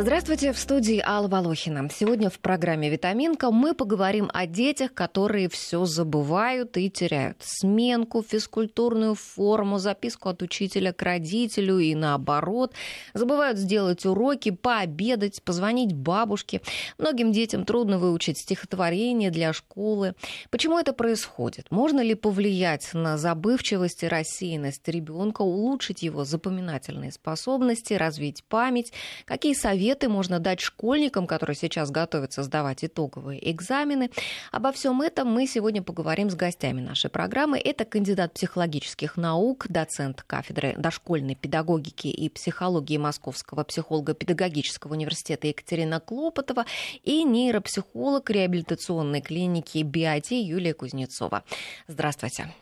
Здравствуйте, в студии Алла Волохина. Сегодня в программе «Витаминка» мы поговорим о детях, которые все забывают и теряют. Сменку, физкультурную форму, записку от учителя к родителю и наоборот. Забывают сделать уроки, пообедать, позвонить бабушке. Многим детям трудно выучить стихотворение для школы. Почему это происходит? Можно ли повлиять на забывчивость и рассеянность ребенка, улучшить его запоминательные способности, развить память? Какие советы можно дать школьникам, которые сейчас готовятся сдавать итоговые экзамены? Обо всем этом мы сегодня поговорим с гостями нашей программы. Это кандидат психологических наук, доцент кафедры дошкольной педагогики и психологии Московского психолого-педагогического университета Екатерина Клопотова и нейропсихолог реабилитационной клиники БИАТИ Юлия Кузнецова. Здравствуйте.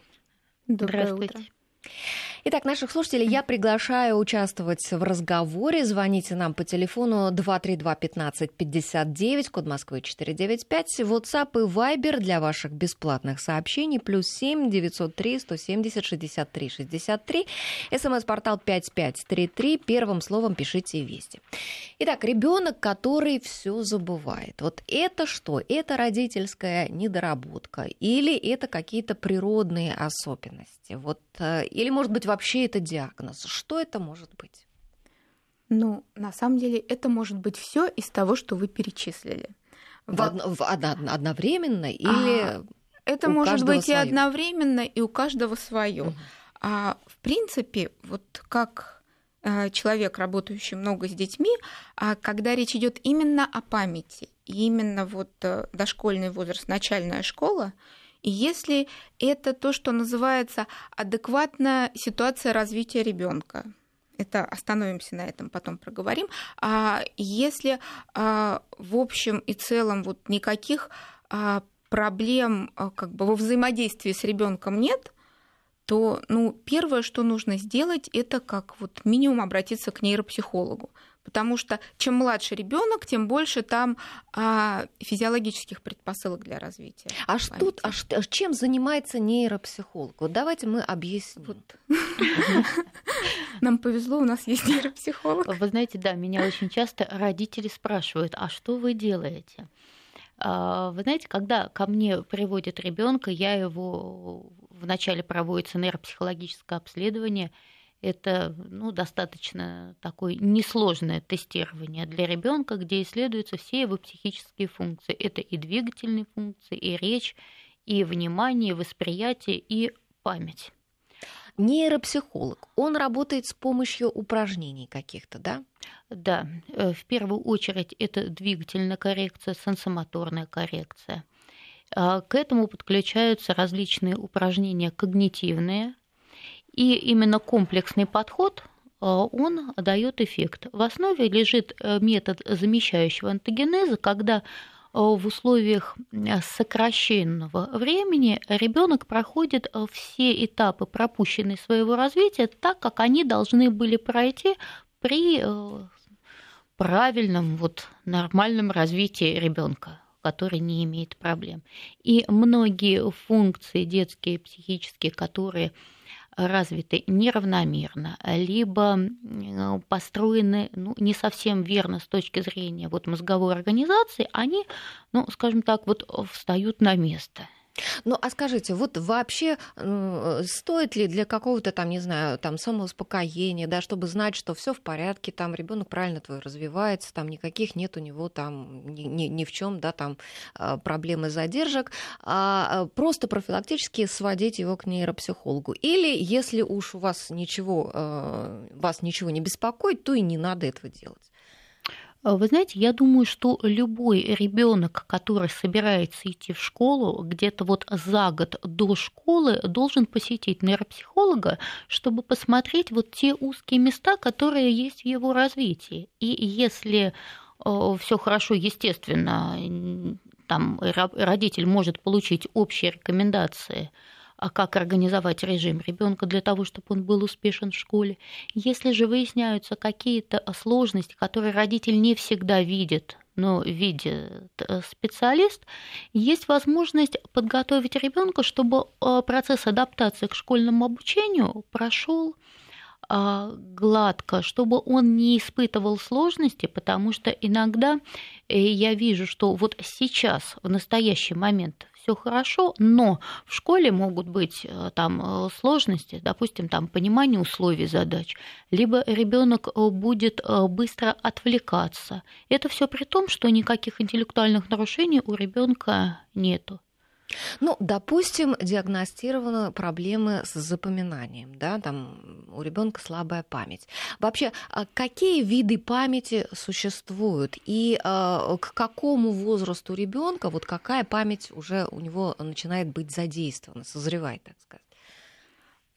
Здравствуйте. Итак, наших слушателей я приглашаю участвовать в разговоре. Звоните нам по телефону 232-15-59, код Москвы 495, WhatsApp и Viber для ваших бесплатных сообщений, +7 903 170 63 63, СМС-портал 5533, первым словом пишите «Вести». Итак, ребенок, который все забывает. Вот это что? Это родительская недоработка или это какие-то природные особенности? Вот, или, может быть, вообще это диагноз? Что это может быть? Ну, на самом деле, это может быть все из того, что вы перечислили. Одновременно или это может быть своё? И одновременно, и у каждого свое. Угу. В принципе, вот как человек, работающий много с детьми, когда речь идет именно о памяти, и именно вот дошкольный возраст, начальная школа, и если это то, что называется адекватная ситуация развития ребенка, это остановимся на этом, потом проговорим. А если в общем и целом вот никаких проблем как бы во взаимодействии с ребенком нет, то первое, что нужно сделать, это как вот минимум обратиться к нейропсихологу. Потому что чем младше ребенок, тем больше там физиологических предпосылок для развития. Чем занимается нейропсихолог? Вот давайте мы объясним. Нам повезло, у нас есть нейропсихолог. Вы знаете, да, меня очень часто родители спрашивают: а что вы делаете? Вы знаете, когда ко мне приводят ребенка, вначале проводится нейропсихологическое обследование. Это достаточно такое несложное тестирование для ребенка, где исследуются все его психические функции. Это и двигательные функции, и речь, и внимание, и восприятие, и память. Нейропсихолог, он работает с помощью упражнений каких-то, да? Да, в первую очередь это двигательная коррекция, сенсомоторная коррекция. К этому подключаются различные упражнения когнитивные. И именно комплексный подход, он даёт эффект. В основе лежит метод замещающего антогенеза, когда в условиях сокращенного времени ребенок проходит все этапы, пропущенные своего развития, так, как они должны были пройти при правильном, нормальном развитии ребенка, который не имеет проблем. И многие функции детские, психические, которые развиты неравномерно, либо построены не совсем верно с точки зрения мозговой организации, они, встают на место. Скажите, вообще стоит ли для какого-то самоуспокоения, да, чтобы знать, что все в порядке, там ребенок правильно твой развивается, там никаких нет у него ни в чем, да, там проблемы задержек, а просто профилактически сводить его к нейропсихологу? Или если уж у вас вас ничего не беспокоит, то и не надо этого делать? Вы знаете, я думаю, что любой ребенок, который собирается идти в школу, где-то за год до школы должен посетить нейропсихолога, чтобы посмотреть те узкие места, которые есть в его развитии. И если все хорошо, естественно, там родитель может получить общие рекомендации, как организовать режим ребенка для того, чтобы он был успешен в школе. Если же выясняются какие-то сложности, которые родитель не всегда видит, но видит специалист, есть возможность подготовить ребенка, чтобы процесс адаптации к школьному обучению прошел гладко, чтобы он не испытывал сложности, потому что иногда я вижу, что вот сейчас, в настоящий момент, все хорошо, но в школе могут быть там сложности, допустим, там понимание условий задач, либо ребенок будет быстро отвлекаться. Это все при том, что никаких интеллектуальных нарушений у ребенка нету. Ну, допустим, диагностированы проблемы с запоминанием, да, там у ребенка слабая память. Вообще, какие виды памяти существуют и к какому возрасту ребенка вот какая память уже у него начинает быть задействована, созревает, так сказать?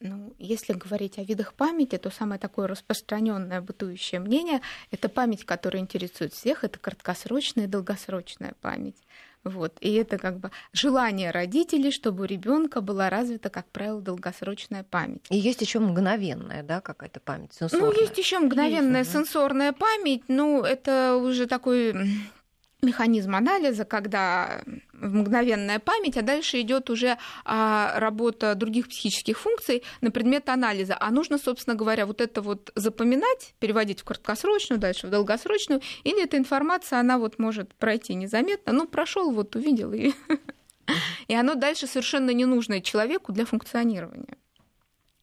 Ну, если говорить о видах памяти, то самое такое распространенное бытующее мнение – это память, которая интересует всех, это краткосрочная и долгосрочная память. Вот. И это как бы желание родителей, чтобы у ребенка была развита, как правило, долгосрочная память. И есть еще мгновенная, да, какая-то память сенсорная. Ну, есть еще мгновенная сенсорная память, но это уже такой механизм анализа, когда мгновенная память, а дальше идет уже работа других психических функций на предмет анализа. А нужно, собственно говоря, вот это вот запоминать, переводить в краткосрочную, дальше в долгосрочную, или эта информация, она вот может пройти незаметно. Ну, прошел, вот увидел, и оно дальше совершенно не нужно человеку для функционирования.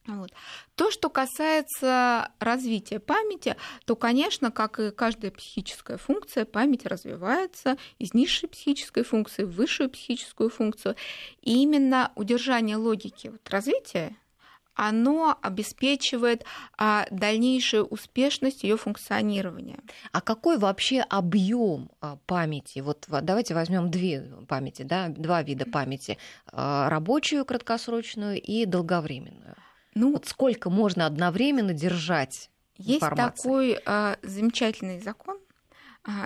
Вот. То, что касается развития памяти, то, конечно, как и каждая психическая функция, память развивается из низшей психической функции в высшую психическую функцию. И именно удержание логики вот, развития, оно обеспечивает дальнейшую успешность ее функционирования. А какой вообще объем памяти? Вот давайте возьмем два вида памяти: рабочую, краткосрочную и долговременную. Ну, вот сколько можно одновременно держать информацию? Есть такой замечательный закон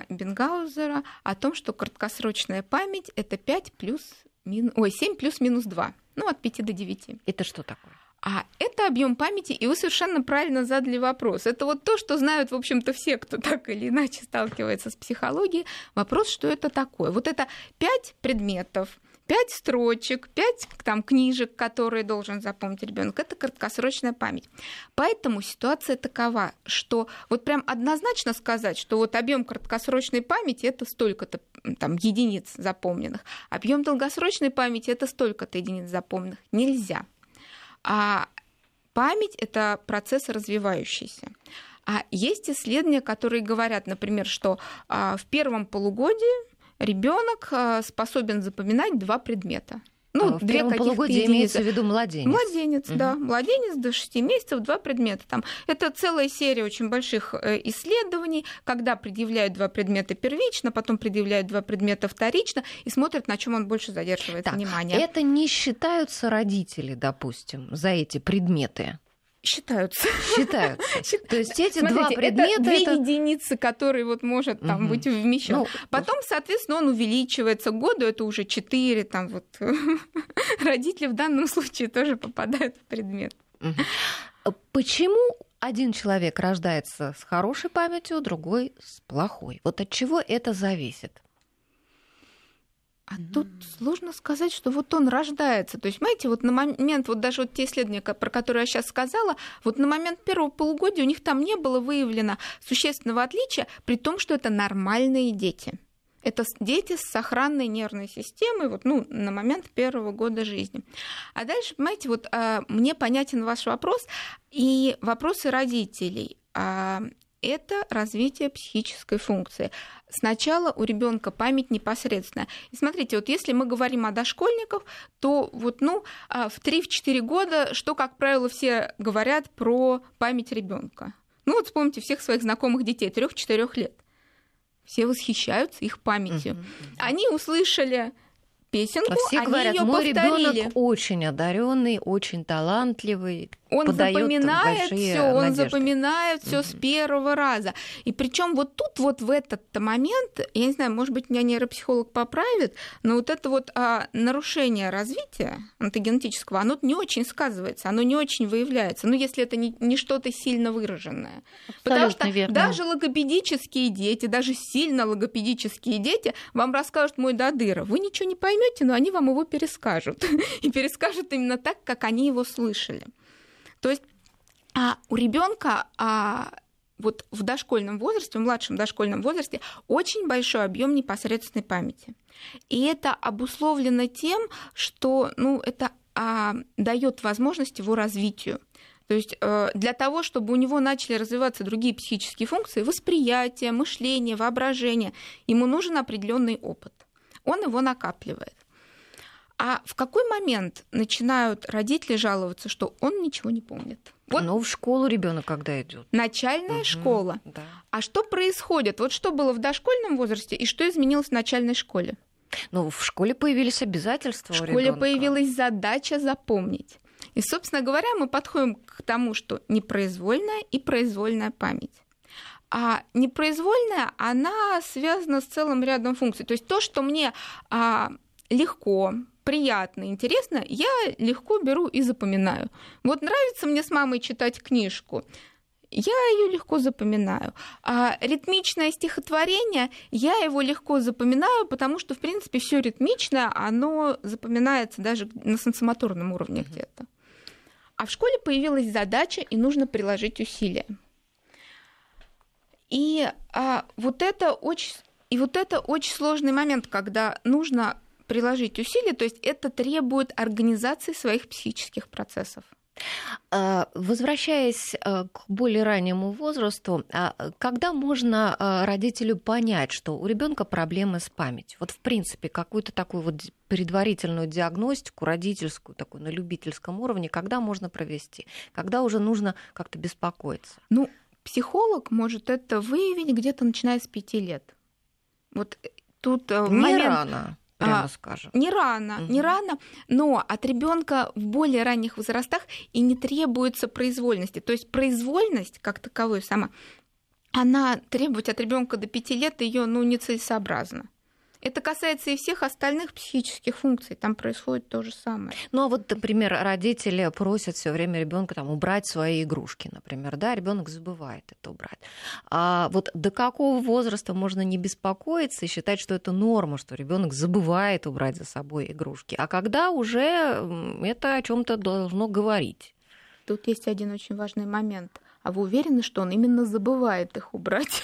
Бенгаузера о том, что краткосрочная память – это 7 плюс-минус 2, ну, от 5 до 9. Это что такое? А это объем памяти, и вы совершенно правильно задали вопрос. Это вот то, что знают, в общем-то, все, кто так или иначе сталкивается с психологией. Вопрос, что это такое? Вот это 5 предметов, 5 строчек, 5 книжек, которые должен запомнить ребенок, это краткосрочная память. Поэтому ситуация такова, что вот прям однозначно сказать, что вот объем краткосрочной памяти это столько-то единиц запомненных, объем долгосрочной памяти это столько-то единиц запомненных нельзя. А память это процесс развивающийся. А есть исследования, которые говорят, например, что в первом полугодии ребенок способен запоминать 2 предмета. Ну, 2 каких-то единицы. Имеется в виду младенец. Младенец, да. Младенец до 6 месяцев, 2 предмета. Это целая серия очень больших исследований, когда предъявляют 2 предмета первично, потом предъявляют 2 предмета вторично и смотрят, на чем он больше задерживает внимание. Это не считаются родители, допустим, за эти предметы? Считаются. То есть эти два предмета... Это 2 единицы, которые может быть вмещен. Ну, потом, соответственно, он увеличивается к году, это уже 4. Родители в данном случае тоже попадают в предмет. Почему один человек рождается с хорошей памятью, другой с плохой? Вот от чего это зависит? А тут сложно сказать, что вот он рождается. То есть, понимаете, вот на момент, вот даже вот те исследования, про которые я сейчас сказала, вот на момент первого полугодия у них там не было выявлено существенного отличия, при том, что это нормальные дети. Это дети с сохранной нервной системой на момент первого года жизни. А дальше, понимаете, вот мне понятен ваш вопрос и вопросы родителей. Это развитие психической функции. Сначала у ребенка память непосредственная. И смотрите, вот если мы говорим о дошкольниках, то в 3-4 года, что, как правило, все говорят про память ребенка. Вспомните всех своих знакомых детей 3-4 лет. Все восхищаются их памятью. Они услышали песенку, все они говорят, её повторили. Ребенок очень одаренный, очень талантливый. Он запоминает все, с первого раза. И причем вот тут вот в этот момент, я не знаю, может быть, меня нейропсихолог поправит, но вот это вот нарушение развития онтогенетического, оно не очень сказывается, оно не очень выявляется. Если это не что-то сильно выраженное. Абсолютно. Потому что даже логопедические дети, даже сильно логопедические дети вам расскажут «Мой Дадыра». Вы ничего не поймете, но они вам его перескажут. И перескажут именно так, как они его слышали. То есть А у ребенка вот в дошкольном возрасте, в младшем дошкольном возрасте очень большой объем непосредственной памяти. И это обусловлено тем, что это дает возможность его развитию. То есть для того, чтобы у него начали развиваться другие психические функции, восприятие, мышление, воображение, ему нужен определенный опыт. Он его накапливает. А в какой момент начинают родители жаловаться, что он ничего не помнит? Вот. Но в школу ребенок когда идет? Начальная школа. Да. А что происходит? Вот что было в дошкольном возрасте и что изменилось в начальной школе? Ну, в школе появились обязательства. В школе появилась задача запомнить. И, собственно говоря, мы подходим к тому, что непроизвольная и произвольная память. А непроизвольная, она связана с целым рядом функций. То есть то, что мне легко, приятно, интересно, я легко беру и запоминаю. Вот нравится мне с мамой читать книжку, я ее легко запоминаю. А ритмичное стихотворение, я его легко запоминаю, потому что, в принципе, все ритмичное, оно запоминается даже на сенсомоторном уровне где-то. А в школе появилась задача, и нужно приложить усилия. И вот это очень сложный момент, когда нужно приложить усилия, то есть это требует организации своих психических процессов. Возвращаясь к более раннему возрасту, когда можно родителю понять, что у ребенка проблемы с памятью? Вот в принципе какую-то такую вот предварительную диагностику родительскую, такую на любительском уровне, когда можно провести? Когда уже нужно как-то беспокоиться? Ну, психолог может это выявить где-то начиная с 5 лет. Вот тут рано. Прямо скажем. Не рано, но от ребенка в более ранних возрастах и не требуется произвольности. То есть произвольность, как таковую сама, она требовать от ребенка до 5 лет ее нецелесообразно. Это касается и всех остальных психических функций. Там происходит то же самое. Ну, а вот, например, родители просят все время ребенка убрать свои игрушки, например, да, ребенок забывает это убрать. А вот до какого возраста можно не беспокоиться и считать, что это норма, что ребенок забывает убрать за собой игрушки? А когда уже это о чем-то должно говорить? Тут есть один очень важный момент. А вы уверены, что он именно забывает их убрать?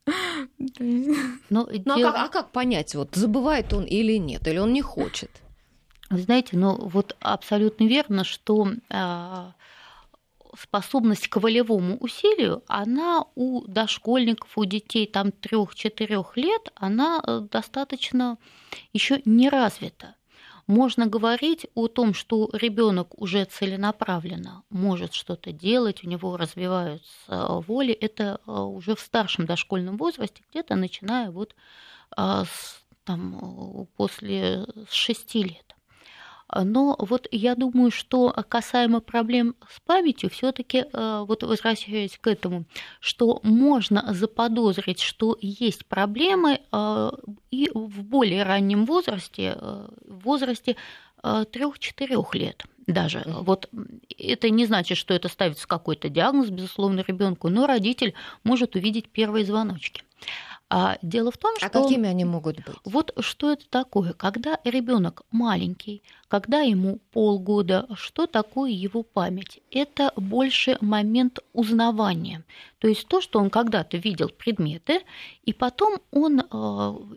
А как понять, вот забывает он или нет, или он не хочет? Вы знаете, вот абсолютно верно, что способность к волевому усилию, она у дошкольников, у детей 3-4 лет, она достаточно еще не развита. Можно говорить о том, что ребенок уже целенаправленно может что-то делать, у него развиваются воли. Это уже в старшем дошкольном возрасте, где-то начиная вот после 6 лет. Но вот я думаю, что касаемо проблем с памятью, все-таки вот возвращаясь к этому, что можно заподозрить, что есть проблемы и в более раннем возрасте, в возрасте 3-4 лет даже. Вот это не значит, что это ставится какой-то диагноз, безусловно, ребенку, но родитель может увидеть первые звоночки. А дело в том, что... А какими они могут быть? Вот что это такое? Когда ребенок маленький, когда ему полгода, что такое его память? Это больше момент узнавания. То есть то, что он когда-то видел предметы, и потом он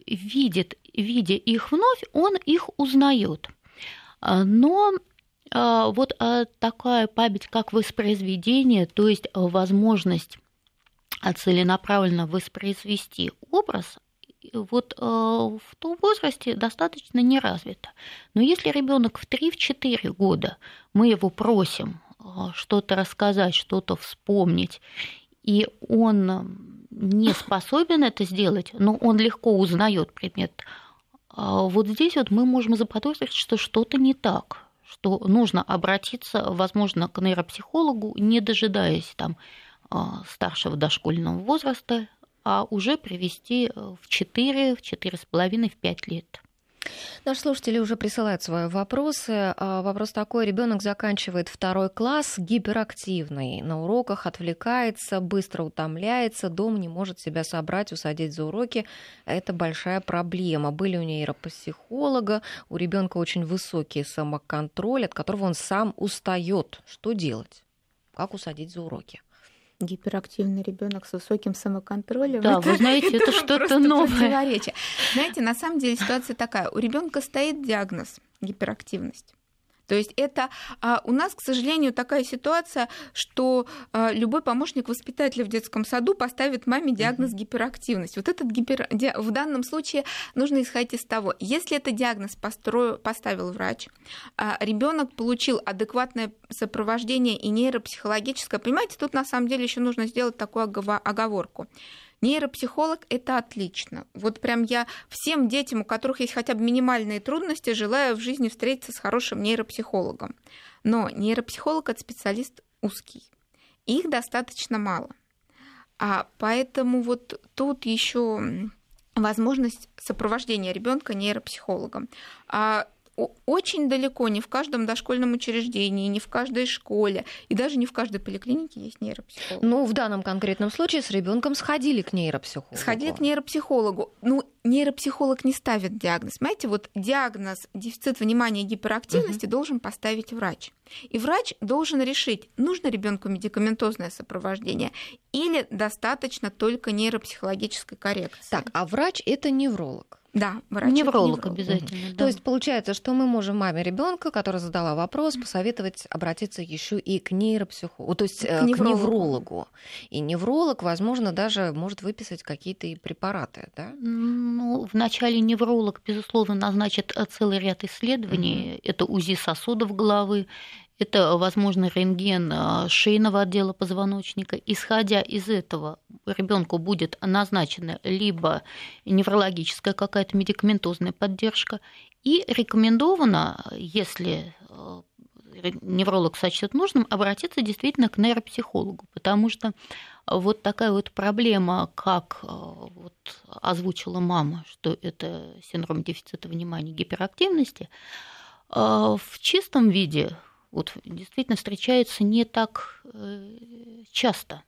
видит, видя их вновь, он их узнает. Но... вот такая память, как воспроизведение, то есть возможность целенаправленно воспроизвести образ, вот в том возрасте достаточно не развита. Но если ребенок в 3-4 года мы его просим что-то рассказать, что-то вспомнить, и он не способен это сделать, но он легко узнает предмет, вот здесь вот мы можем заподозрить, что что-то не так, что нужно обратиться, возможно, к нейропсихологу, не дожидаясь старшего дошкольного возраста, а уже привести в 4, в 4,5, в 5 лет. Наши слушатели уже присылают свои вопросы. Вопрос такой. Ребенок заканчивает 2 класс, гиперактивный. На уроках отвлекается, быстро утомляется, дома не может себя собрать, усадить за уроки. Это большая проблема. Были у нейропсихолога. У ребенка очень высокий самоконтроль, от которого он сам устает. Что делать? Как усадить за уроки? Гиперактивный ребенок с высоким самоконтролем. Да, это, вы знаете, это что-то новое. Противоречие. Знаете, на самом деле ситуация такая. У ребенка стоит диагноз гиперактивность. То есть это у нас, к сожалению, такая ситуация, что любой помощник воспитателя в детском саду поставит маме диагноз гиперактивность. Вот этот в данном случае нужно исходить из того, если этот диагноз поставил врач, ребенок получил адекватное сопровождение и нейропсихологическое. Понимаете, тут на самом деле еще нужно сделать такую оговорку. Нейропсихолог – это отлично. Вот прям я всем детям, у которых есть хотя бы минимальные трудности, желаю в жизни встретиться с хорошим нейропсихологом. Но нейропсихолог – это специалист узкий. Их достаточно мало. Поэтому вот тут еще возможность сопровождения ребенка нейропсихологом. Очень далеко, не в каждом дошкольном учреждении, не в каждой школе и даже не в каждой поликлинике есть нейропсихолог. Ну, в данном конкретном случае с ребенком сходили к нейропсихологу. Ну, нейропсихолог не ставит диагноз. Понимаете, вот диагноз дефицит внимания и гиперактивности должен поставить врач. И врач должен решить, нужно ребенку медикаментозное сопровождение или достаточно только нейропсихологической коррекции. Так, а врач – это невролог. Да, врач. Невролог обязательно. Да. То есть получается, что мы можем маме ребенка, которая задала вопрос, посоветовать обратиться еще и к нейропсихологу, то есть к неврологу. И невролог, возможно, даже может выписать какие-то и препараты, да? Ну, вначале невролог, безусловно, назначит целый ряд исследований. Это УЗИ сосудов головы, это, возможно, рентген шейного отдела позвоночника. Исходя из этого, ребенку будет назначена либо неврологическая какая-то медикаментозная поддержка, и рекомендовано, если невролог сочтет нужным, обратиться действительно к нейропсихологу, потому что вот такая вот проблема, как вот озвучила мама, что это синдром дефицита внимания и гиперактивности, в чистом виде вот, действительно встречается не так часто.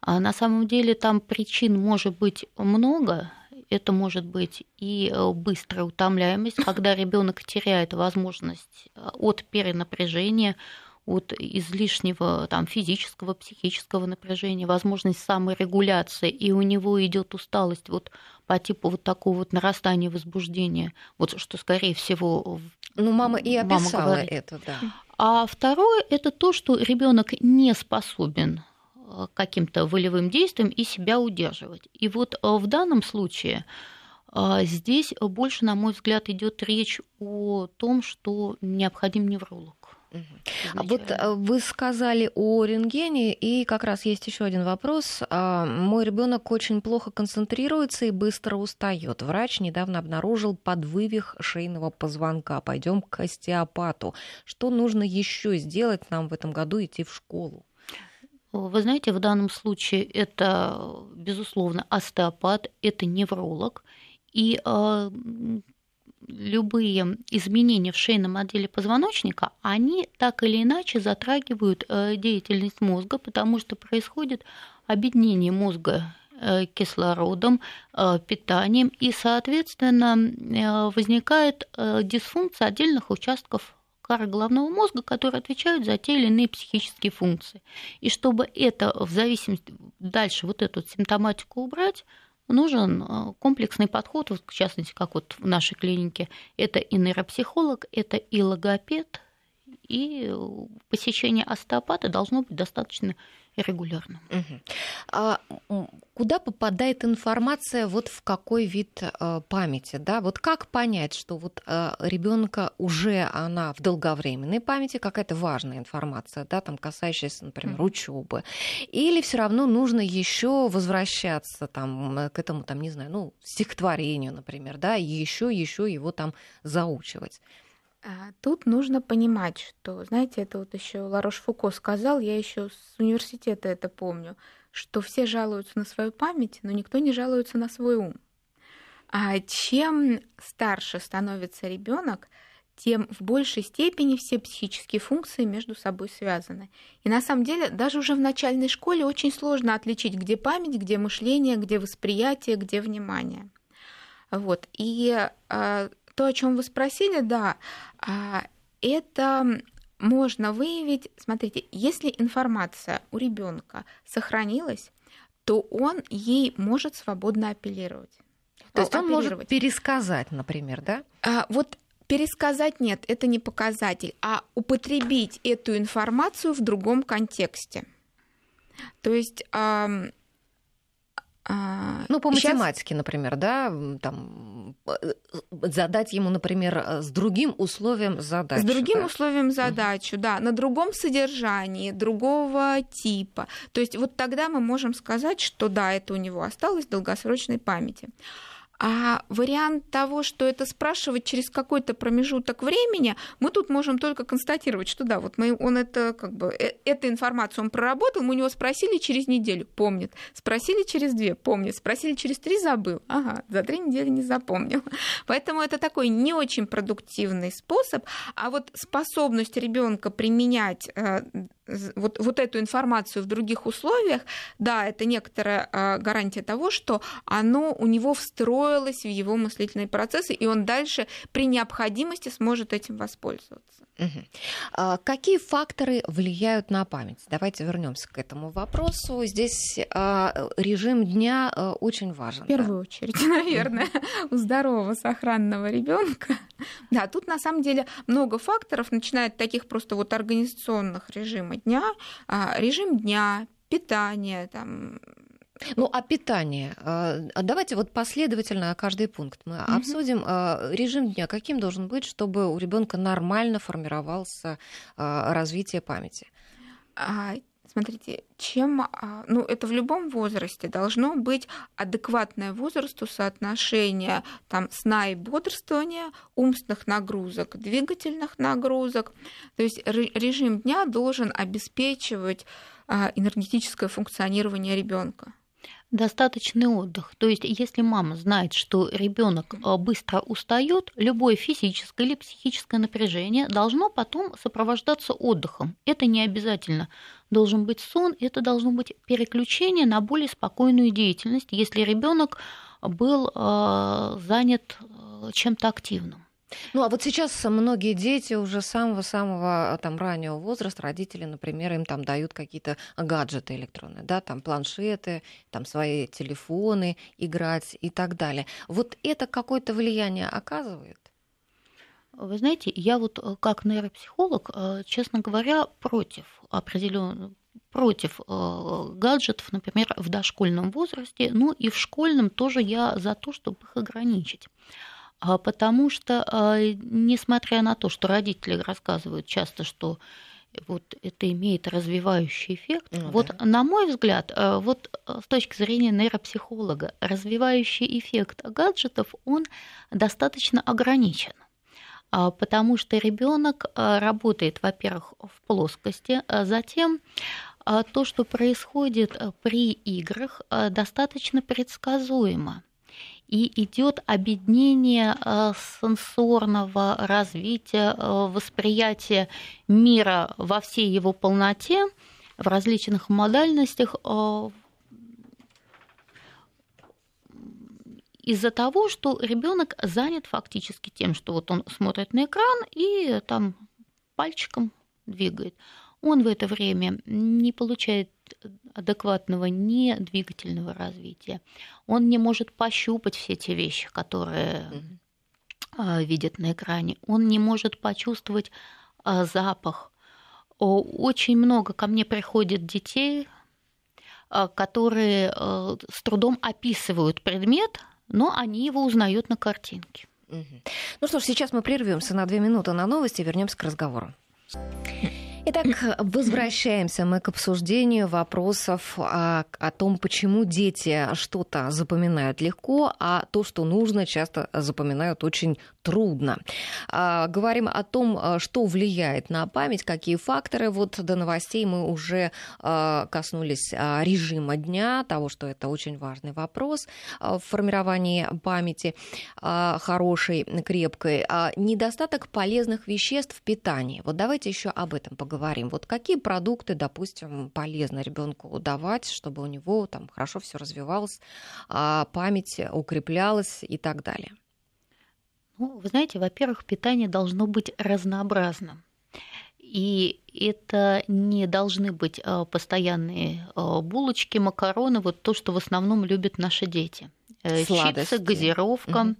А на самом деле там причин может быть много. Это может быть и быстрая утомляемость, когда ребенок теряет возможность от перенапряжения, от излишнего там, физического, психического напряжения, возможность саморегуляции, и у него идет усталость вот, по типу вот такого вот нарастания возбуждения, вот, что, скорее всего, ну, мама и описала говорит. Это, да. А второе – это то, что ребенок не способен к каким-то волевым действиям и себя удерживать. И вот в данном случае здесь больше, на мой взгляд, идет речь о том, что необходим невролог. А вот вы сказали о рентгене, и как раз есть еще один вопрос. Мой ребенок очень плохо концентрируется и быстро устает. Врач недавно обнаружил подвывих шейного позвонка. Пойдем к остеопату. Что нужно еще сделать нам в этом году, идти в школу? Вы знаете, в данном случае это, безусловно, остеопат, это невролог. И любые изменения в шейном отделе позвоночника, они так или иначе затрагивают деятельность мозга, потому что происходит обеднение мозга кислородом, питанием, и, соответственно, возникает дисфункция отдельных участков коры головного мозга, которые отвечают за те или иные психические функции. И чтобы это в зависимости дальше вот эту симптоматику убрать, нужен комплексный подход, вот, в частности, как вот в нашей клинике. Это и нейропсихолог, это и логопед, и посещение остеопата должно быть достаточно регулярным. А куда попадает информация, вот в какой вид памяти? Да? Вот как понять, что вот ребенка уже она в долговременной памяти, какая-то важная информация, да, там, касающаяся, например, учебы, или все равно нужно еще возвращаться там, к этому, там, не знаю, ну, стихотворению, например, да, и еще его там заучивать? Тут нужно понимать, что, знаете, это вот еще Ларошфуко сказал, я еще с университета это помню, что все жалуются на свою память, но никто не жалуется на свой ум. Чем старше становится ребенок, тем в большей степени все психические функции между собой связаны. И на самом деле даже уже в начальной школе очень сложно отличить, где память, где мышление, где восприятие, где внимание. Вот. И то, о чем вы спросили, да, это можно выявить. Смотрите, если информация у ребенка сохранилась, то он ей может свободно апеллировать. То есть он может пересказать, например, да? Вот пересказать нет, это не показатель, а употребить эту информацию в другом контексте. То есть... Ну, по математике, например, да, там, задать ему, например, с другим условием задачу. С другим условием задачу, да, на другом содержании, другого типа. То есть вот тогда мы можем сказать, что да, это у него осталось в долгосрочной памяти. А вариант того, что это спрашивать через какой-то промежуток времени, мы тут можем только констатировать, что да, вот он это как бы эту информацию он проработал, мы у него спросили через неделю, помнит, спросили через 2, помнит, спросили через 3, забыл, ага, за 3 недели не запомнил. Поэтому это такой не очень продуктивный способ, а вот способность ребенка применять вот эту информацию в других условиях, да, это некоторая гарантия того, что оно у него встроилось в его мыслительные процессы, и он дальше при необходимости сможет этим воспользоваться. Угу. Какие факторы влияют на память? Давайте вернемся к этому вопросу. Здесь режим дня очень важен. В первую очередь, наверное, у здорового, сохранного ребенка. Да, тут на самом деле много факторов, начиная от таких просто вот организационных режим дня, питание, там. Ну, а питание? Давайте вот последовательно каждый пункт мы обсудим. Режим дня каким должен быть, чтобы у ребенка нормально формировался развитие памяти? Смотрите, это в любом возрасте должно быть адекватное возрасту соотношение там, сна и бодрствования, умственных нагрузок, двигательных нагрузок. То есть режим дня должен обеспечивать энергетическое функционирование ребенка. Достаточный отдых. То есть, если мама знает, что ребенок быстро устает, любое физическое или психическое напряжение должно потом сопровождаться отдыхом. Это не обязательно. Должен быть сон, это должно быть переключение на более спокойную деятельность, если ребенок был занят чем-то активным. Ну, а вот сейчас многие дети уже с самого-самого там, раннего возраста, родители, например, им там дают какие-то гаджеты электронные, да, там планшеты, там свои телефоны играть и так далее. Вот это какое-то влияние оказывает? Вы знаете, я вот как нейропсихолог, честно говоря, против гаджетов, например, в дошкольном возрасте, ну и в школьном тоже я за то, чтобы их ограничить. Потому что, несмотря на то, что родители рассказывают часто, что вот это имеет развивающий эффект, на мой взгляд, вот с точки зрения нейропсихолога, развивающий эффект гаджетов, он достаточно ограничен. Потому что ребенок работает, во-первых, в плоскости, затем то, что происходит при играх, достаточно предсказуемо. И идет обеднение сенсорного развития, восприятия мира во всей его полноте, в различных модальностях, из-за того, что ребенок занят фактически тем, что вот он смотрит на экран и там пальчиком двигает. Он в это время не получает адекватного не двигательного развития. Он не может пощупать все те вещи, которые видит на экране. Он не может почувствовать запах. Очень много ко мне приходит детей, которые с трудом описывают предмет, но они его узнают на картинке. Ну что ж, сейчас мы прервемся на 2 минуты на новости и вернемся к разговору. Итак, возвращаемся мы к обсуждению вопросов о том, почему дети что-то запоминают легко, а то, что нужно, часто запоминают очень трудно. Говорим о том, что влияет на память, какие факторы. Вот до новостей мы уже коснулись режима дня, того, что это очень важный вопрос в формировании памяти хорошей, крепкой. Недостаток полезных веществ в питании. Вот давайте еще об этом поговорим. Вот какие продукты, допустим, полезно ребенку давать, чтобы у него там хорошо все развивалось, память укреплялась и так далее? Ну, вы знаете, во-первых, питание должно быть разнообразным. И это не должны быть постоянные булочки, макароны, вот то, что в основном любят наши дети. Сладости. Чипсы, газировка.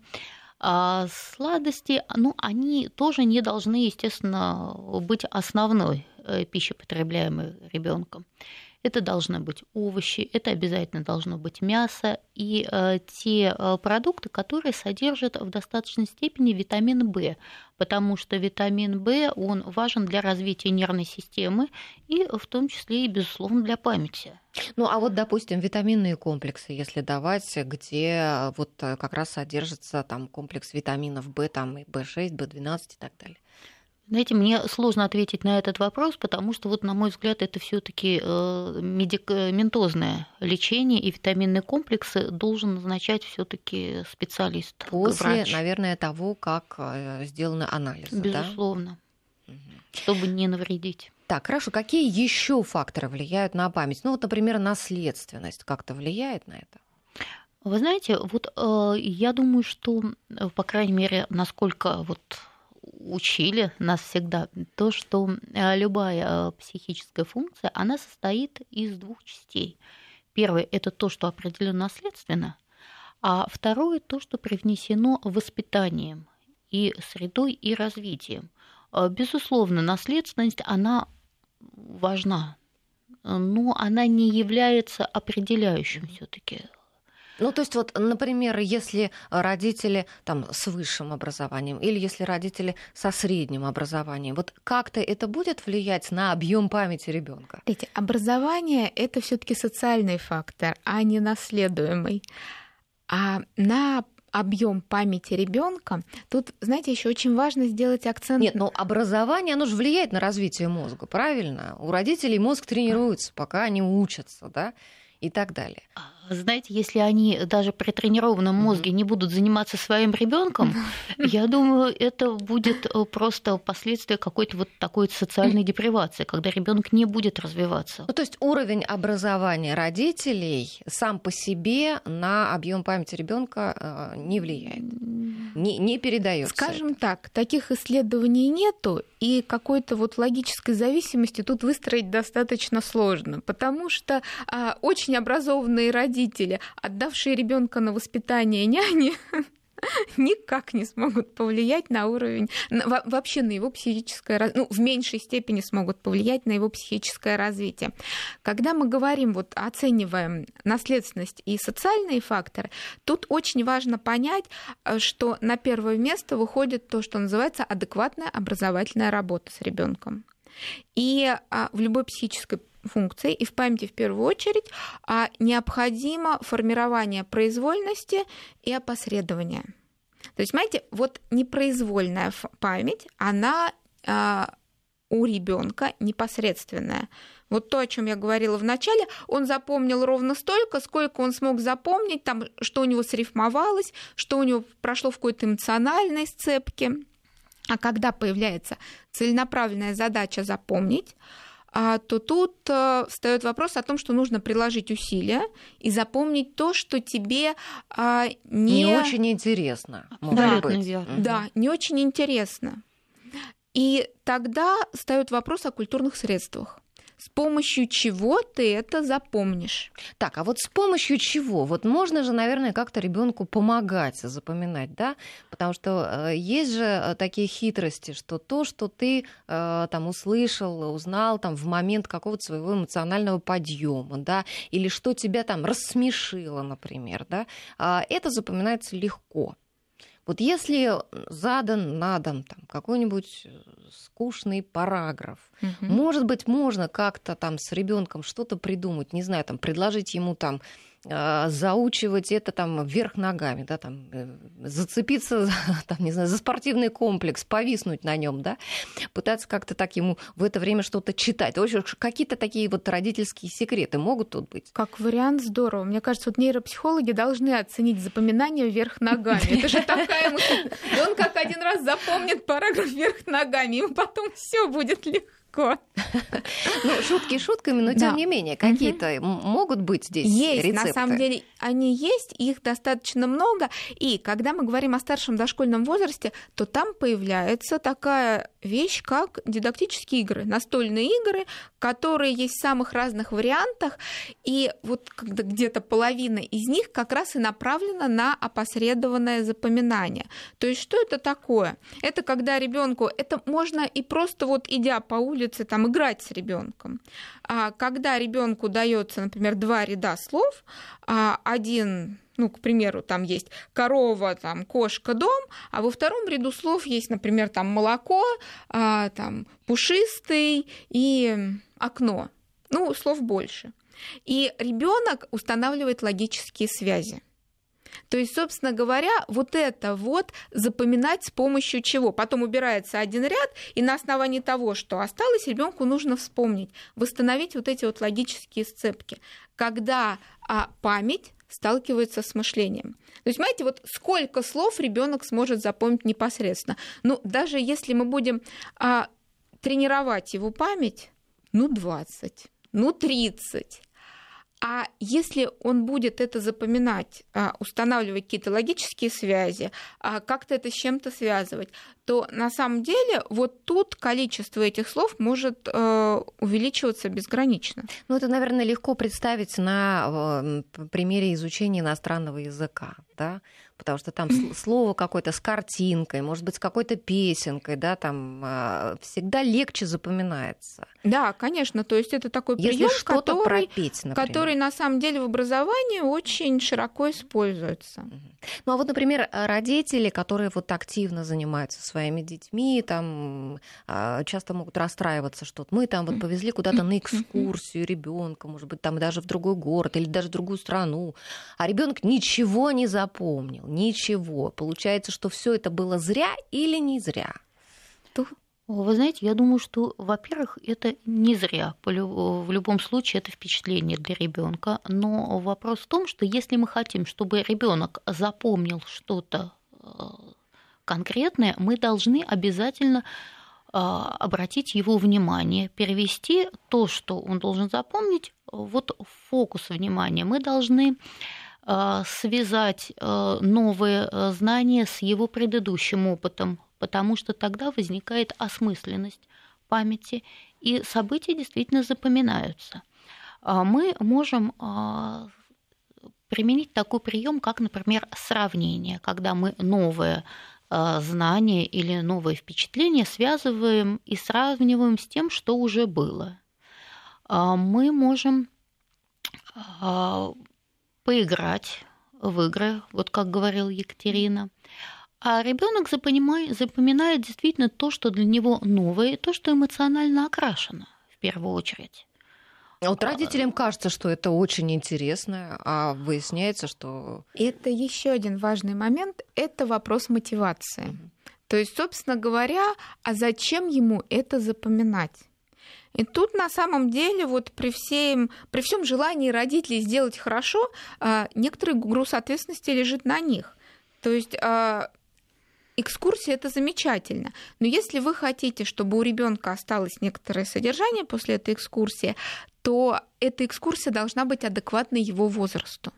А сладости, ну, они тоже не должны, естественно, быть основной пищей, потребляемой ребенком. Это должны быть овощи, это обязательно должно быть мясо и те продукты, которые содержат в достаточной степени витамин В, потому что витамин В, он важен для развития нервной системы и в том числе и, безусловно, для памяти. Ну, а вот, допустим, витаминные комплексы, если давать, где вот как раз содержится там комплекс витаминов В, там и В6, В12 и так далее. Знаете, мне сложно ответить на этот вопрос, потому что, вот, на мой взгляд, это все-таки медикаментозное лечение, и витаминные комплексы должен назначать все-таки специалист. После, врач, наверное, того, как сделаны анализы. Безусловно, да? Чтобы не навредить. Так, хорошо. Какие еще факторы влияют на память? Ну, вот, например, наследственность как-то влияет на это? Вы знаете, вот я думаю, что, по крайней мере, насколько вот учили нас всегда, то, что любая психическая функция, она состоит из двух частей. Первое – это то, что определённо наследственно, а второе – то, что привнесено воспитанием и средой, и развитием. Безусловно, наследственность, она важна, но она не является определяющим всё-таки. Ну, то есть, вот, например, если родители там с высшим образованием или если родители со средним образованием, вот как-то это будет влиять на объем памяти ребенка? Образование – это все-таки социальный фактор, а не наследуемый. А на объем памяти ребенка тут, знаете, еще очень важно сделать акцент. Нет, но образование, оно же влияет на развитие мозга, правильно? У родителей мозг тренируется, пока они учатся, да? И так далее. Знаете, если они даже при тренированном мозге не будут заниматься своим ребенком, я думаю, это будет просто последствие какой-то вот такой социальной депривации, когда ребенок не будет развиваться. Ну, то есть уровень образования родителей сам по себе на объем памяти ребенка не влияет, не передается. Скажем так, таких исследований нету, и какой-то вот логической зависимости тут выстроить достаточно сложно, потому что очень образованные родители, отдавшие ребенка на воспитание няни, никак не смогут повлиять на уровень, вообще на его психическое развитие, ну, в меньшей степени смогут повлиять на его психическое развитие. Когда мы говорим, вот, оцениваем наследственность и социальные факторы, тут очень важно понять, что на первое место выходит то, что называется адекватная образовательная работа с ребенком. И в любой психической функции и в памяти в первую очередь необходимо формирование произвольности и опосредования. То есть, понимаете, вот непроизвольная память, она у ребенка непосредственная. Вот то, о чем я говорила в начале, он запомнил ровно столько, сколько он смог запомнить, там, что у него срифмовалось, что у него прошло в какой-то эмоциональной сцепке. А когда появляется целенаправленная задача запомнить, то тут встаёт вопрос о том, что нужно приложить усилия и запомнить то, что тебе не очень интересно. Да, да, не очень интересно. И тогда встаёт вопрос о культурных средствах. С помощью чего ты это запомнишь? Так, а вот с помощью чего? Вот можно же, наверное, как-то ребенку помогать запоминать, да? Потому что есть же такие хитрости, что то, что ты там услышал, узнал там в момент какого-то своего эмоционального подъема, да, или что тебя там рассмешило, например, да, это запоминается легко. Вот если задан на дом там какой-нибудь скучный параграф, может быть, можно как-то там с ребенком что-то придумать, не знаю, там предложить ему там заучивать это там вверх ногами, да, там, зацепиться там, не знаю, за спортивный комплекс, повиснуть на нем, да, пытаться как-то так ему в это время что-то читать. В общем, какие-то такие вот родительские секреты могут тут быть. Как вариант, здорово. Мне кажется, вот нейропсихологи должны оценить запоминание вверх ногами. Это же такая... Он как один раз запомнит параграф вверх ногами, ему потом все будет легко. Ну, шутки шутками, но тем не менее, какие-то могут быть здесь рецепты. Есть, на самом деле, они есть, их достаточно много. И когда мы говорим о старшем дошкольном возрасте, то там появляется такая вещь, как дидактические игры, настольные игры, которые есть в самых разных вариантах. И вот где-то половина из них как раз и направлена на опосредованное запоминание. То есть что это такое? Это когда ребенку, это можно и просто вот идя по улице, там играть с ребенком. А когда ребенку дается, например, два ряда слов, один, ну, к примеру, там есть корова, там кошка, дом, а во втором ряду слов есть, например, там молоко, там пушистый и окно. Ну, слов больше. И ребенок устанавливает логические связи. То есть, собственно говоря, вот это вот запоминать с помощью чего. Потом убирается один ряд, и на основании того, что осталось, ребенку нужно вспомнить, восстановить вот эти вот логические сцепки, когда память сталкивается с мышлением. То есть, понимаете, вот сколько слов ребенок сможет запомнить непосредственно. Ну, даже если мы будем тренировать его память, 20, 30. А если он будет это запоминать, устанавливать какие-то логические связи, как-то это с чем-то связывать, то на самом деле вот тут количество этих слов может увеличиваться безгранично. Ну, это, наверное, легко представить на примере изучения иностранного языка, да? Потому что там слово какое-то с картинкой, может быть, с какой-то песенкой, да, там всегда легче запоминается. Да, конечно, то есть это такой приём, который на самом деле в образовании очень широко используется. Ну а вот, например, родители, которые вот активно занимаются своими детьми, там часто могут расстраиваться, что мы там вот повезли куда-то на экскурсию ребенка, может быть, там даже в другой город или даже в другую страну, а ребенок ничего не запомнил. Ничего. Получается, что все это было зря или не зря? Вы знаете, я думаю, что, во-первых, это не зря. В любом случае, это впечатление для ребенка. Но вопрос в том, что если мы хотим, чтобы ребенок запомнил что-то конкретное, мы должны обязательно обратить его внимание, перевести то, что он должен запомнить, вот в фокус внимания. Мы должны связать новые знания с его предыдущим опытом, потому что тогда возникает осмысленность памяти, и события действительно запоминаются. Мы можем применить такой прием, как, например, сравнение, когда мы новые знания или новые впечатления связываем и сравниваем с тем, что уже было. Мы можем поиграть в игры, вот как говорила Екатерина. А ребенок запоминает действительно то, что для него новое, то, что эмоционально окрашено в первую очередь. Вот родителям кажется, что это очень интересно, а выясняется, что... Это еще один важный момент – это вопрос мотивации. То есть, собственно говоря, а зачем ему это запоминать? И тут на самом деле вот при всем желании родителей сделать хорошо, некоторый груз ответственности лежит на них. То есть экскурсия — это замечательно, но если вы хотите, чтобы у ребенка осталось некоторое содержание после этой экскурсии, то эта экскурсия должна быть адекватна его возрасту.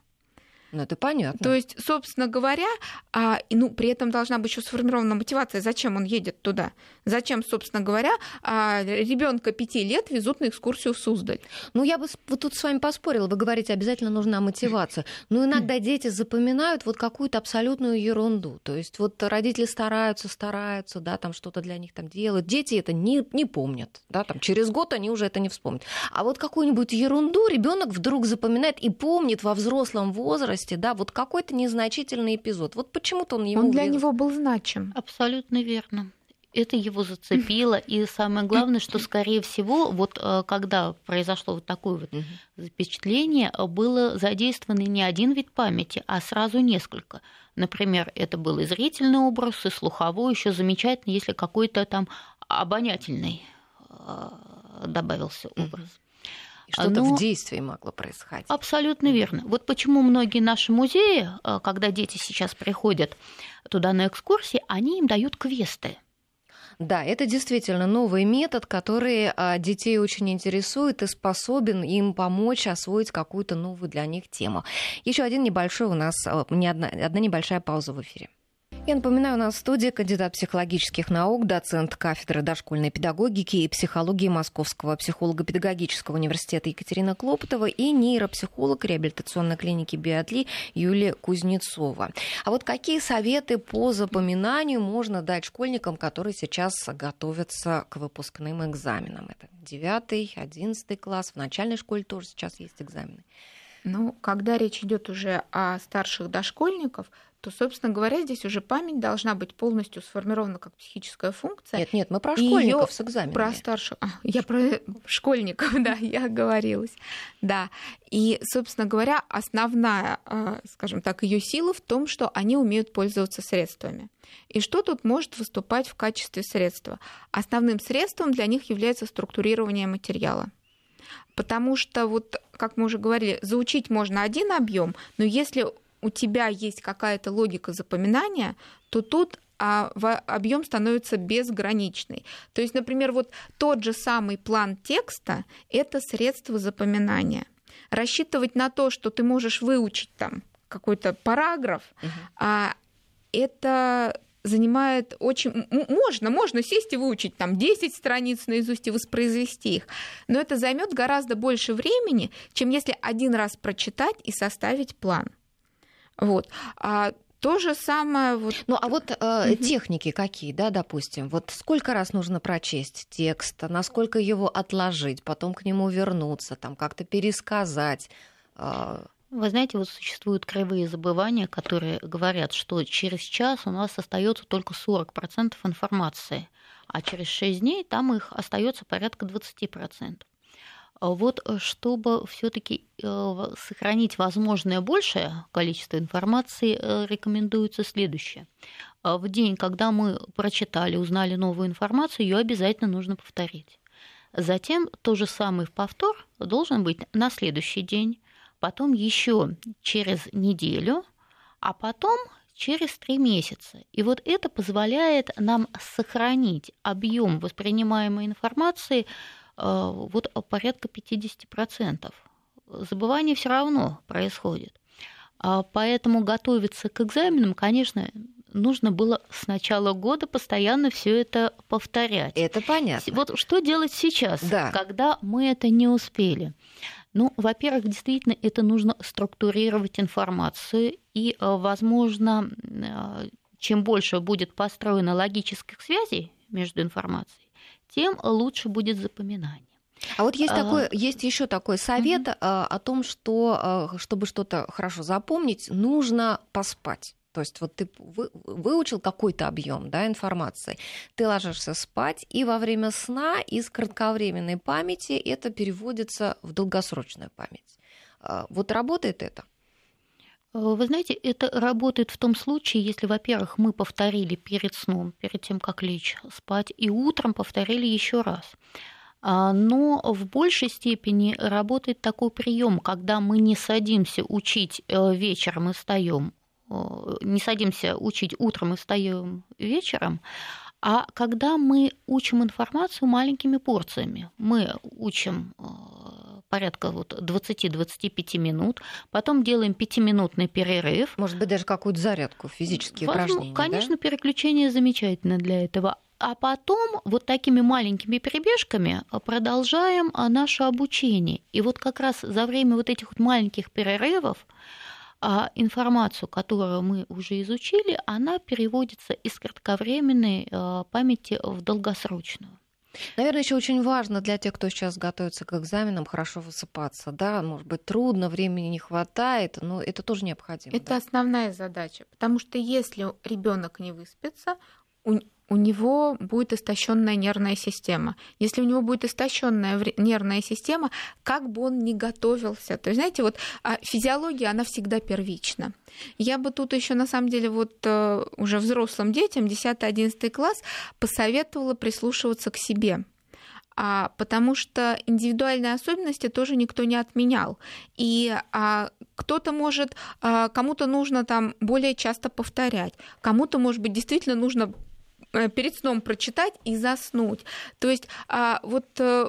Ну, это понятно. То есть, собственно говоря, при этом должна быть еще сформирована мотивация, зачем он едет туда. Зачем, собственно говоря, ребенка 5 лет везут на экскурсию в Суздаль. Ну, я бы вот тут с вами поспорила. Вы говорите, обязательно нужна мотивация. Но иногда дети запоминают вот какую-то абсолютную ерунду. То есть вот родители стараются, да, там что-то для них там делают. Дети это не помнят, да, там через год они уже это не вспомнят. А вот какую-нибудь ерунду ребенок вдруг запоминает и помнит во взрослом возрасте, юности, да, вот какой-то незначительный эпизод. Вот почему-то он ему... Он для него был значим. Абсолютно верно. Это его зацепило, и самое главное, что, скорее всего, вот когда произошло вот такое вот впечатление, было задействован не один вид памяти, а сразу несколько. Например, это был и зрительный образ, и слуховой, еще замечательно, если какой-то там обонятельный добавился образ. Что-то в действии могло происходить. Абсолютно верно. Вот почему многие наши музеи, когда дети сейчас приходят туда на экскурсии, они им дают квесты. Да, это действительно новый метод, который детей очень интересует и способен им помочь освоить какую-то новую для них тему. Еще один небольшой у нас, одна небольшая пауза в эфире. Я напоминаю, у нас в студии кандидат психологических наук, доцент кафедры дошкольной педагогики и психологии Московского психолого-педагогического университета Екатерина Клопотова и нейропсихолог реабилитационной клиники БИАТИ Юлия Кузнецова. А вот какие советы по запоминанию можно дать школьникам, которые сейчас готовятся к выпускным экзаменам? Это 9, 11 класс, в начальной школе тоже сейчас есть экзамены. Ну, когда речь идет уже о старших дошкольниках, то, собственно говоря, здесь уже память должна быть полностью сформирована как психическая функция. Нет, мы про школьников с экзаменами. Про старших. Я про школьников, да, я оговорилась. Да. И, собственно говоря, основная, скажем так, ее сила в том, что они умеют пользоваться средствами. И что тут может выступать в качестве средства? Основным средством для них является структурирование материала. Потому что, вот, как мы уже говорили, заучить можно один объем, но если у тебя есть какая-то логика запоминания, то тут объем становится безграничный. То есть, например, вот тот же самый план текста – это средство запоминания. Рассчитывать на то, что ты можешь выучить там какой-то параграф, это занимает очень... Можно сесть и выучить там 10 страниц наизусть и воспроизвести их, но это займет гораздо больше времени, чем если один раз прочитать и составить план. Вот. А то же самое... Вот... Ну, а вот техники какие, да, допустим? Вот сколько раз нужно прочесть текст, насколько его отложить, потом к нему вернуться, там, как-то пересказать? Вы знаете, вот существуют кривые забывания, которые говорят, что через час у нас остается только 40% информации, а через 6 дней там их остается порядка 20%. Вот чтобы все-таки сохранить возможное большее количество информации, рекомендуется следующее. В день, когда мы прочитали, узнали новую информацию, ее обязательно нужно повторить. Затем тот же самый повтор должен быть на следующий день, потом еще через неделю, а потом через 3 месяца. И вот это позволяет нам сохранить объем воспринимаемой информации вот порядка 50%. Забывание все равно происходит. Поэтому готовиться к экзаменам, конечно, нужно было с начала года постоянно все это повторять. Это понятно. Вот что делать сейчас, да, когда мы это не успели? Ну, во-первых, действительно, это нужно структурировать информацию, и, возможно, чем больше будет построено логических связей между информацией, тем лучше будет запоминание. А вот есть еще такой совет о том, что, чтобы что-то хорошо запомнить, нужно поспать. То есть вот ты выучил какой-то объем, да, информации, ты ложишься спать, и во время сна из кратковременной памяти это переводится в долгосрочную память. Вот работает это? Вы знаете, это работает в том случае, если, во-первых, мы повторили перед сном, перед тем, как лечь спать, и утром повторили еще раз. Но в большей степени работает такой прием, когда мы не садимся учить вечером и встаём, не садимся учить утром и встаём вечером, а когда мы учим информацию маленькими порциями. Мы учим порядка 20-25 минут, потом делаем 5-минутный перерыв. Может быть, даже какую-то зарядку, физические упражнения. Конечно, да? Переключение замечательно для этого. А потом вот такими маленькими перебежками продолжаем наше обучение. И вот как раз за время вот этих вот маленьких перерывов информацию, которую мы уже изучили, она переводится из кратковременной памяти в долгосрочную. Наверное, еще очень важно для тех, кто сейчас готовится к экзаменам, хорошо высыпаться. Да, может быть, трудно, времени не хватает, но это тоже необходимо. Это основная задача, потому что если ребенок не выспится, у него будет истощенная нервная система. Если у него будет истощенная нервная система, как бы он ни готовился, то есть, знаете, вот физиология, она всегда первична. Я бы тут еще на самом деле вот уже взрослым детям 10-11 класс посоветовала прислушиваться к себе. Потому что индивидуальные особенности тоже никто не отменял. И кто-то может, кому-то нужно там более часто повторять, кому-то, может быть, действительно нужно перед сном прочитать и заснуть. То есть вот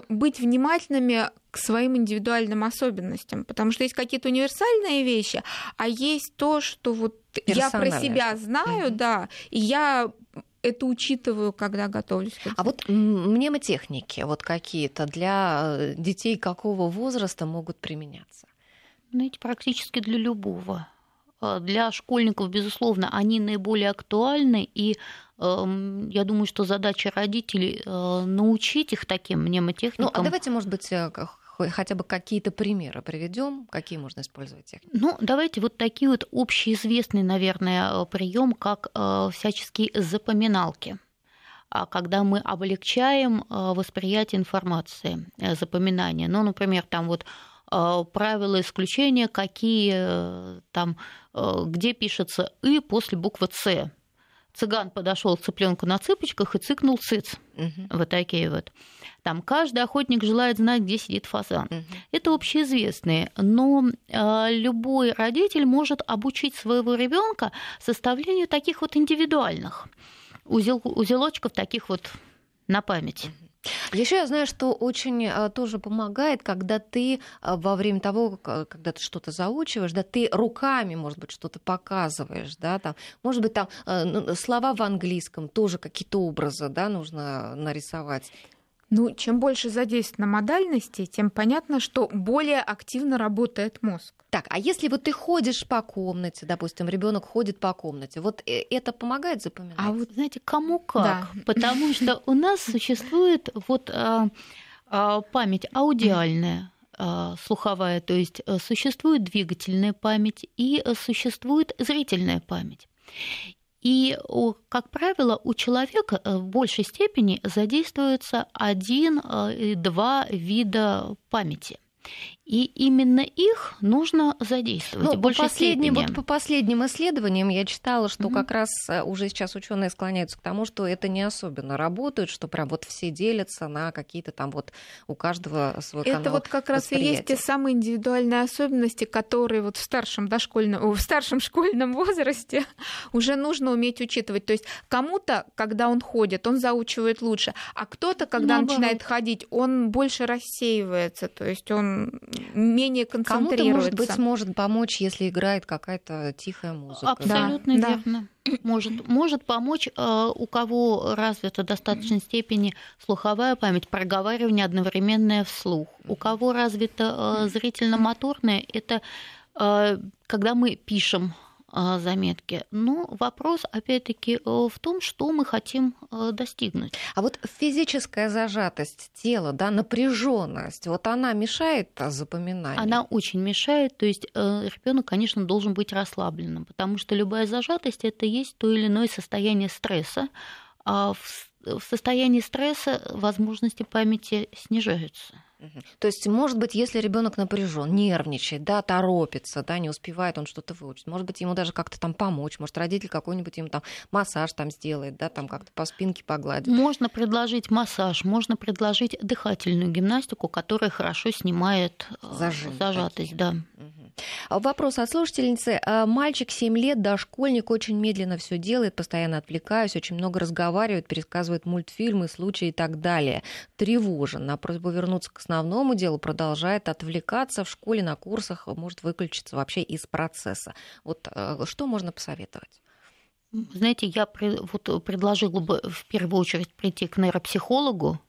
быть внимательными к своим индивидуальным особенностям, потому что есть какие-то универсальные вещи, а есть то, что вот я про себя знаю, да, и я это учитываю, когда готовлюсь. А вот мнемотехники вот какие-то для детей какого возраста могут применяться? Знаете, практически для любого. Для школьников, безусловно, они наиболее актуальны, и я думаю, что задача родителей научить их таким мнемотехникам. Ну, а давайте, может быть, хотя бы какие-то примеры приведем, какие можно использовать техники. Ну, давайте вот такие вот общеизвестные, наверное, прием, как всяческие запоминалки, когда мы облегчаем восприятие информации, запоминание. Ну, например, там вот правила исключения, какие там, где пишется «ы» после буквы «ц». Цыган подошел к цыпленку на цыпочках и цыкнул «цыц». Вот такие вот. Там каждый охотник желает знать, где сидит фазан. Это общеизвестные, но любой родитель может обучить своего ребенка составлению таких вот индивидуальных узелочков, таких вот на память. Еще я знаю, что очень тоже помогает, когда ты во время того, когда ты что-то заучиваешь, да, ты руками, может быть, что-то показываешь, да, там, может быть, там слова в английском, тоже какие-то образы, да, нужно нарисовать. Ну, чем больше задействовано модальности, тем понятно, что более активно работает мозг. Так, а если вот ты ходишь по комнате, допустим, ребенок ходит по комнате, вот это помогает запоминать? А вот, знаете, кому как? Да. Потому что у нас существует вот память аудиальная, слуховая, то есть существует двигательная память и существует зрительная память. И, как правило, у человека в большей степени задействуется 1-2 вида памяти. И именно их нужно задействовать. По последним исследованиям я читала, что как раз уже сейчас ученые склоняются к тому, что это не особенно работает, что прям вот все делятся на какие-то там вот у каждого свой канал. Это вот как раз и есть те самые индивидуальные особенности, которые вот в старшем школьном возрасте уже нужно уметь учитывать. То есть кому-то, когда он ходит, он заучивает лучше, а кто-то, когда начинает ходить, он больше рассеивается, то есть он менее концентрируется. Кому-то, может быть, может помочь, если играет какая-то тихая музыка. Абсолютно верно. Может помочь, у кого развита в достаточной степени слуховая память, проговаривание одновременное вслух. У кого развита зрительно-моторная, это когда мы пишем заметки. Но вопрос, опять-таки, в том, что мы хотим достигнуть. А вот физическая зажатость тела, да, напряженность, вот она мешает запоминанию? Она очень мешает. То есть ребенок, конечно, должен быть расслабленным, потому что любая зажатость – это есть то или иное состояние стресса. А в состоянии стресса возможности памяти снижаются. То есть, может быть, если ребенок напряжен, нервничает, да, торопится, да, не успевает он что-то выучить, может быть, ему даже как-то там помочь, может, родитель какой-нибудь ему там массаж там сделает, да, там как-то по спинке погладит. Можно предложить массаж, можно предложить дыхательную гимнастику, которая хорошо снимает зажатость. Да. Вопрос от слушательницы. Мальчик 7 лет, дошкольник, очень медленно все делает, постоянно отвлекаюсь, очень много разговаривает, пересказывает мультфильмы, случаи и так далее. Тревожен. На просьбу вернуться к основному делу продолжает отвлекаться в школе, на курсах, может выключиться вообще из процесса. Вот что можно посоветовать? Знаете, я предложила бы в первую очередь прийти к нейропсихологу,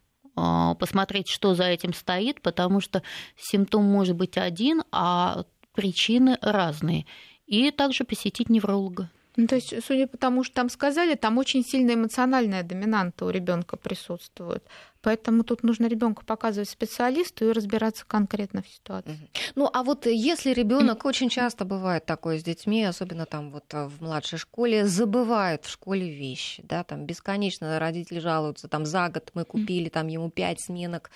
посмотреть, что за этим стоит, потому что симптом может быть один, а причины разные. И также посетить невролога. Ну, то есть, судя по тому, что там сказали, там очень сильная эмоциональная доминанта у ребенка присутствует. Поэтому тут нужно ребенку показывать специалисту и разбираться конкретно в ситуации. Ну, а вот если ребенок очень часто бывает такое с детьми, особенно там вот в младшей школе, забывает в школе вещи, да, там бесконечно родители жалуются, там за год мы купили там ему 5 сменок,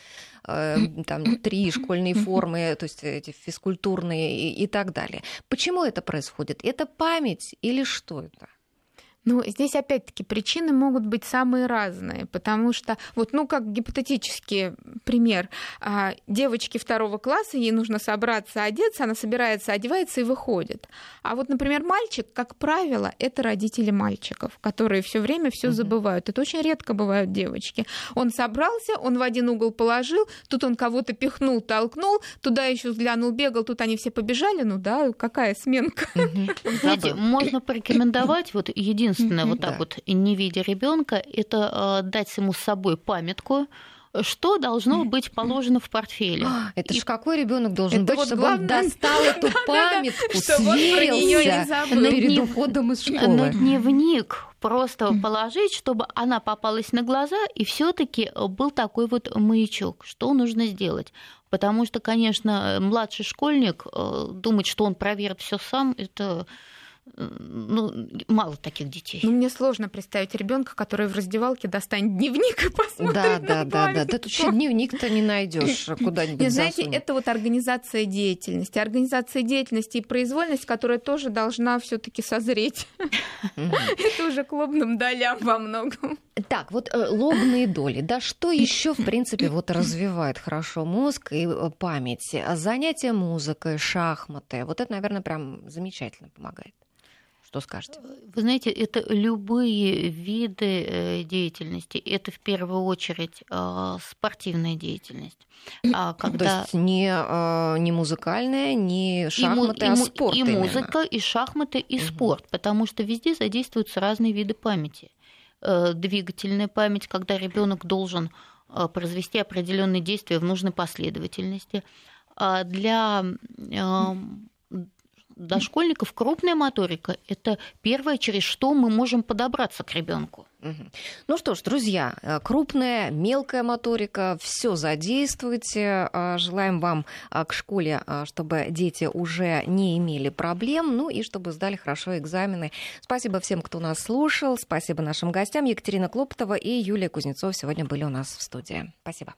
там 3 школьные формы, то есть эти физкультурные и так далее. Почему это происходит? Это память или что это? Ну, здесь, опять-таки, причины могут быть самые разные, потому что, вот, ну, как гипотетический пример, девочке 2 класса, ей нужно собраться, одеться, она собирается, одевается и выходит. А вот, например, мальчик, как правило, это родители мальчиков, которые все время все забывают. Это очень редко бывают девочки. Он собрался, он в один угол положил, тут он кого-то пихнул, толкнул, туда еще взглянул, бегал, тут они все побежали, ну да, какая сменка. Знаете, можно порекомендовать, вот, единственное, вот так вот, не видя ребенка, это дать ему с собой памятку, что должно быть положено в портфеле. Это же какой ребенок должен быть, вот чтобы главное... он достал эту памятку, сверился перед уходом из школы. На дневник просто положить, чтобы она попалась на глаза, и все-таки был такой вот маячок, что нужно сделать. Потому что, конечно, младший школьник думать, что он проверит все сам, это... Ну, мало таких детей. Ну, мне сложно представить ребенка, который в раздевалке достанет дневник и посмотрит на памятку. Да, тут вообще дневник-то не найдешь куда-нибудь. Не, знаете, это вот организация деятельности. Организация деятельности и произвольность, которая тоже должна все-таки созреть. Это уже к лобным долям во многом. Так, вот лобные доли. Да что еще, в принципе, вот развивает хорошо мозг и память? Занятия музыкой, шахматы. Вот это, наверное, прям замечательно помогает. Что скажете? Вы знаете, это любые виды деятельности. Это в первую очередь спортивная деятельность. Когда... То есть не музыкальная, не шахматы, а спорт. И музыка, и шахматы, и спорт. Потому что везде задействуются разные виды памяти. Двигательная память, когда ребенок должен произвести определенные действия в нужной последовательности. Для дошкольников крупная моторика – это первое, через что мы можем подобраться к ребенку. Ну что ж, друзья, крупная, мелкая моторика, все задействуйте. Желаем вам к школе, чтобы дети уже не имели проблем, ну и чтобы сдали хорошо экзамены. Спасибо всем, кто нас слушал. Спасибо нашим гостям. Екатерина Клопотова и Юлия Кузнецова сегодня были у нас в студии. Спасибо.